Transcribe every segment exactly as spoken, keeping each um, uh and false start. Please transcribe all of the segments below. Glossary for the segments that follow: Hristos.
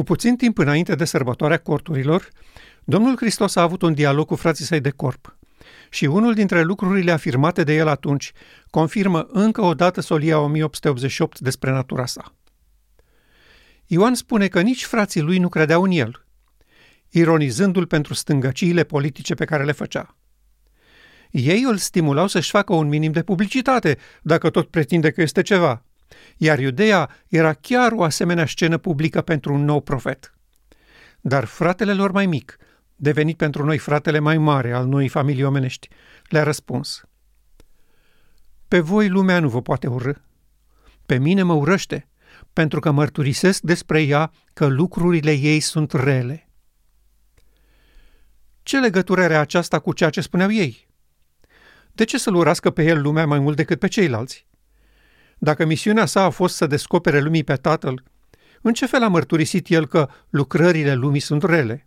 Cu puțin timp înainte de sărbătoarea corturilor, Domnul Hristos a avut un dialog cu frații săi de corp și unul dintre lucrurile afirmate de el atunci confirmă încă o dată solia o mie opt sute optzeci și opt despre natura sa. Ioan spune că nici frații lui nu credeau în el, ironizându-l pentru stângăciile politice pe care le făcea. Ei îl stimulau să-și facă un minim de publicitate, dacă tot pretinde că este ceva, iar Iudeea era chiar o asemenea scenă publică pentru un nou profet. Dar fratele lor mai mic, devenit pentru noi fratele mai mare al noii familii omenești, le-a răspuns: "Pe voi lumea nu vă poate urâ. Pe mine mă urăște, pentru că mărturisesc despre ea că lucrurile ei sunt rele." Ce legătură are aceasta cu ceea ce spuneau ei? De ce să-l urască pe el lumea mai mult decât pe ceilalți? Dacă misiunea sa a fost să descopere lumii pe Tatăl, în ce fel a mărturisit el că lucrările lumii sunt rele?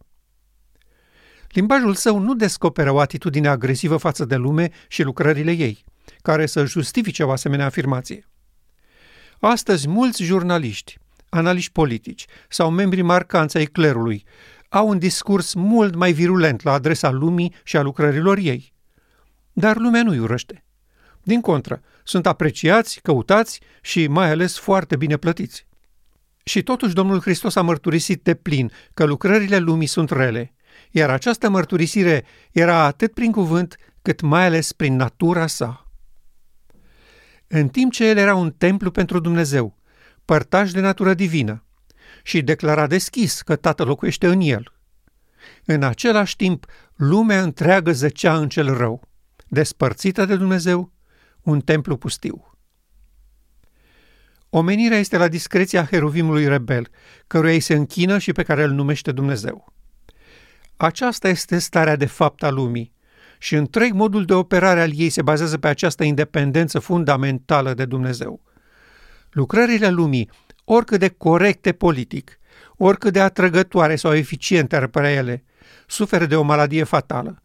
Limbajul său nu descoperă o atitudine agresivă față de lume și lucrările ei, care să justifice o asemenea afirmație. Astăzi, mulți jurnaliști, analiști politici sau membri marcanți ai clerului au un discurs mult mai virulent la adresa lumii și a lucrărilor ei. Dar lumea nu-i urăște. Din contră, sunt apreciați, căutați și mai ales foarte bine plătiți. Și totuși Domnul Hristos a mărturisit de plin că lucrările lumii sunt rele, iar această mărturisire era atât prin cuvânt, cât mai ales prin natura sa. În timp ce el era un templu pentru Dumnezeu, părtaș de natură divină, și declara deschis că Tatăl locuiește în el, în același timp, lumea întreagă zăcea în cel rău, despărțită de Dumnezeu, un templu pustiu. Omenirea este la discreția heruvimului rebel, căruia îi se închină și pe care îl numește Dumnezeu. Aceasta este starea de fapt a lumii și întreg modul de operare al ei se bazează pe această independență fundamentală de Dumnezeu. Lucrările lumii, oricât de corecte politic, oricât de atrăgătoare sau eficiente ar părea ele, suferă de o maladie fatală.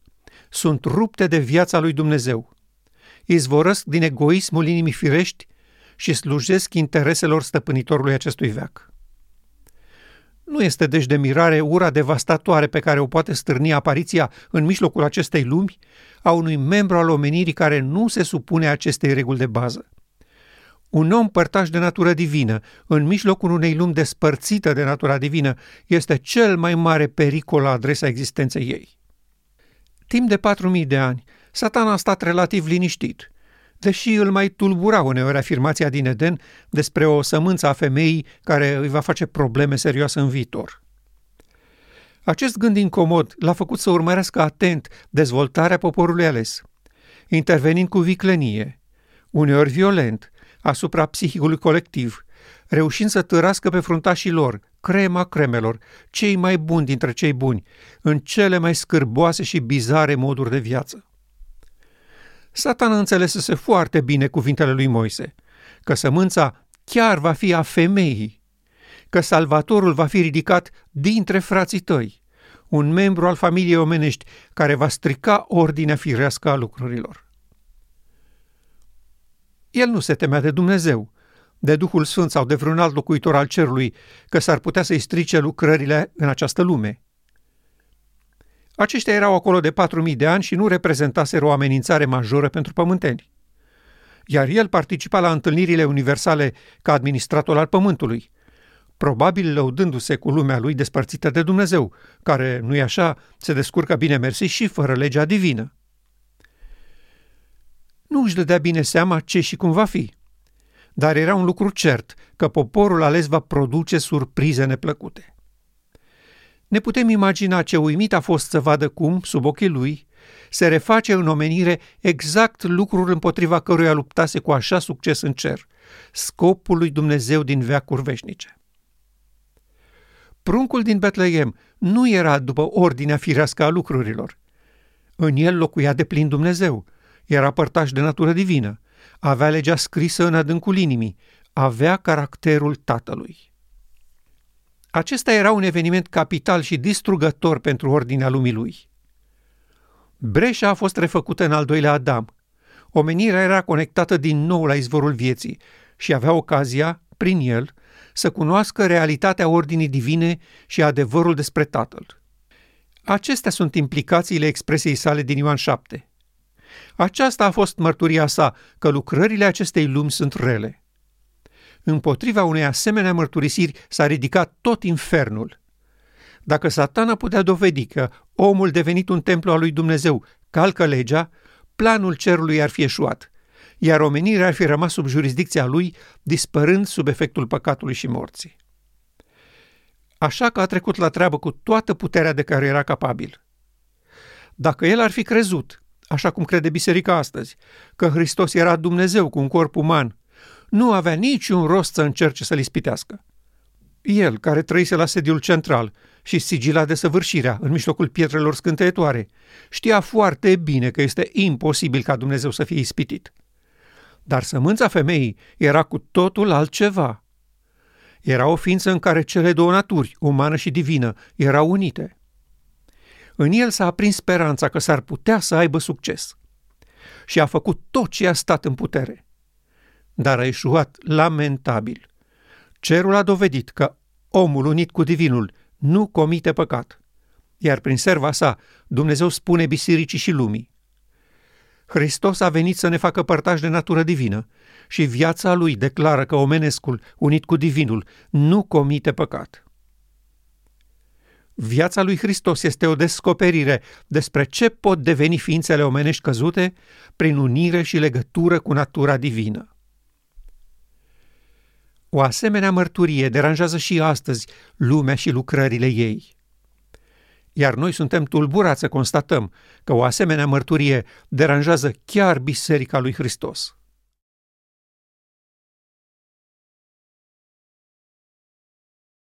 Sunt rupte de viața lui Dumnezeu, izvorăsc din egoismul inimii firești și slujesc intereselor stăpânitorului acestui veac. Nu este deci de mirare ura devastatoare pe care o poate stârni apariția în mijlocul acestei lumi a unui membru al omenirii care nu se supune acestei reguli de bază. Un om părtaș de natură divină, în mijlocul unei lumi despărțită de natura divină, este cel mai mare pericol la adresa existenței ei. Timp de patru mii de ani, Satana a stat relativ liniștit, deși îl mai tulbura uneori afirmația din Eden despre o sămânță a femeii care îi va face probleme serioase în viitor. Acest gând incomod l-a făcut să urmărească atent dezvoltarea poporului ales, intervenind cu viclenie, uneori violent, asupra psihicului colectiv, reușind să târască pe fruntașii lor, crema cremelor, cei mai buni dintre cei buni, în cele mai scârboase și bizare moduri de viață. Satana înțelesese foarte bine cuvintele lui Moise, că sămânța chiar va fi a femeii, că Salvatorul va fi ridicat dintre frații tăi, un membru al familiei omenești care va strica ordinea firească a lucrurilor. El nu se temea de Dumnezeu, de Duhul Sfânt sau de vreun alt locuitor al cerului, că s-ar putea să-i strice lucrările în această lume. Aceștia erau acolo de patru mii de ani și nu reprezentaseră o amenințare majoră pentru pământeni. Iar el participa la întâlnirile universale ca administrator al pământului, probabil lăudându-se cu lumea lui despărțită de Dumnezeu, care, nu-i așa, se descurcă bine mersi și fără legea divină. Nu își dădea bine seama ce și cum va fi, dar era un lucru cert că poporul ales va produce surprize neplăcute. Ne putem imagina ce uimit a fost să vadă cum, sub ochii lui, se reface în omenire exact lucrul împotriva căruia luptase cu așa succes în cer, scopul lui Dumnezeu din veacuri veșnice. Pruncul din Betleem nu era după ordinea firească a lucrurilor. În el locuia deplin Dumnezeu, era părtaș de natură divină, avea legea scrisă în adâncul inimii, avea caracterul Tatălui. Acesta era un eveniment capital și distrugător pentru ordinea lumii lui. Breșa a fost refăcută în al doilea Adam. Omenirea era conectată din nou la izvorul vieții și avea ocazia, prin el, să cunoască realitatea ordinii divine și adevărul despre Tatăl. Acestea sunt implicațiile expresiei sale din Ioan șapte. Aceasta a fost mărturia sa, că lucrările acestei lumi sunt rele. Împotriva unei asemenea mărturisiri s-a ridicat tot infernul. Dacă Satana putea dovedi că omul devenit un templu al lui Dumnezeu calcă legea, planul cerului ar fi eșuat, iar omenirea ar fi rămas sub jurisdicția lui, dispărând sub efectul păcatului și morții. Așa că a trecut la treabă cu toată puterea de care era capabil. Dacă el ar fi crezut, așa cum crede biserica astăzi, că Hristos era Dumnezeu cu un corp uman, nu avea niciun rost să încerce să-l ispitească. El, care trăise la sediul central și sigila desăvârșirea în mijlocul pietrelor scânteietoare, știa foarte bine că este imposibil ca Dumnezeu să fie ispitit. Dar sămânța femeii era cu totul altceva. Era o ființă în care cele două naturi, umană și divină, erau unite. În el s-a aprins speranța că s-ar putea să aibă succes. Și a făcut tot ce a stat în putere. Dar a eșuat lamentabil. Cerul a dovedit că omul unit cu divinul nu comite păcat, iar prin serva sa Dumnezeu spune bisericii și lumii: Hristos a venit să ne facă părtași de natură divină și viața lui declară că omenescul unit cu divinul nu comite păcat. Viața lui Hristos este o descoperire despre ce pot deveni ființele omenești căzute prin unire și legătură cu natura divină. O asemenea mărturie deranjează și astăzi lumea și lucrările ei. Iar noi suntem tulburați să constatăm că o asemenea mărturie deranjează chiar Biserica lui Hristos.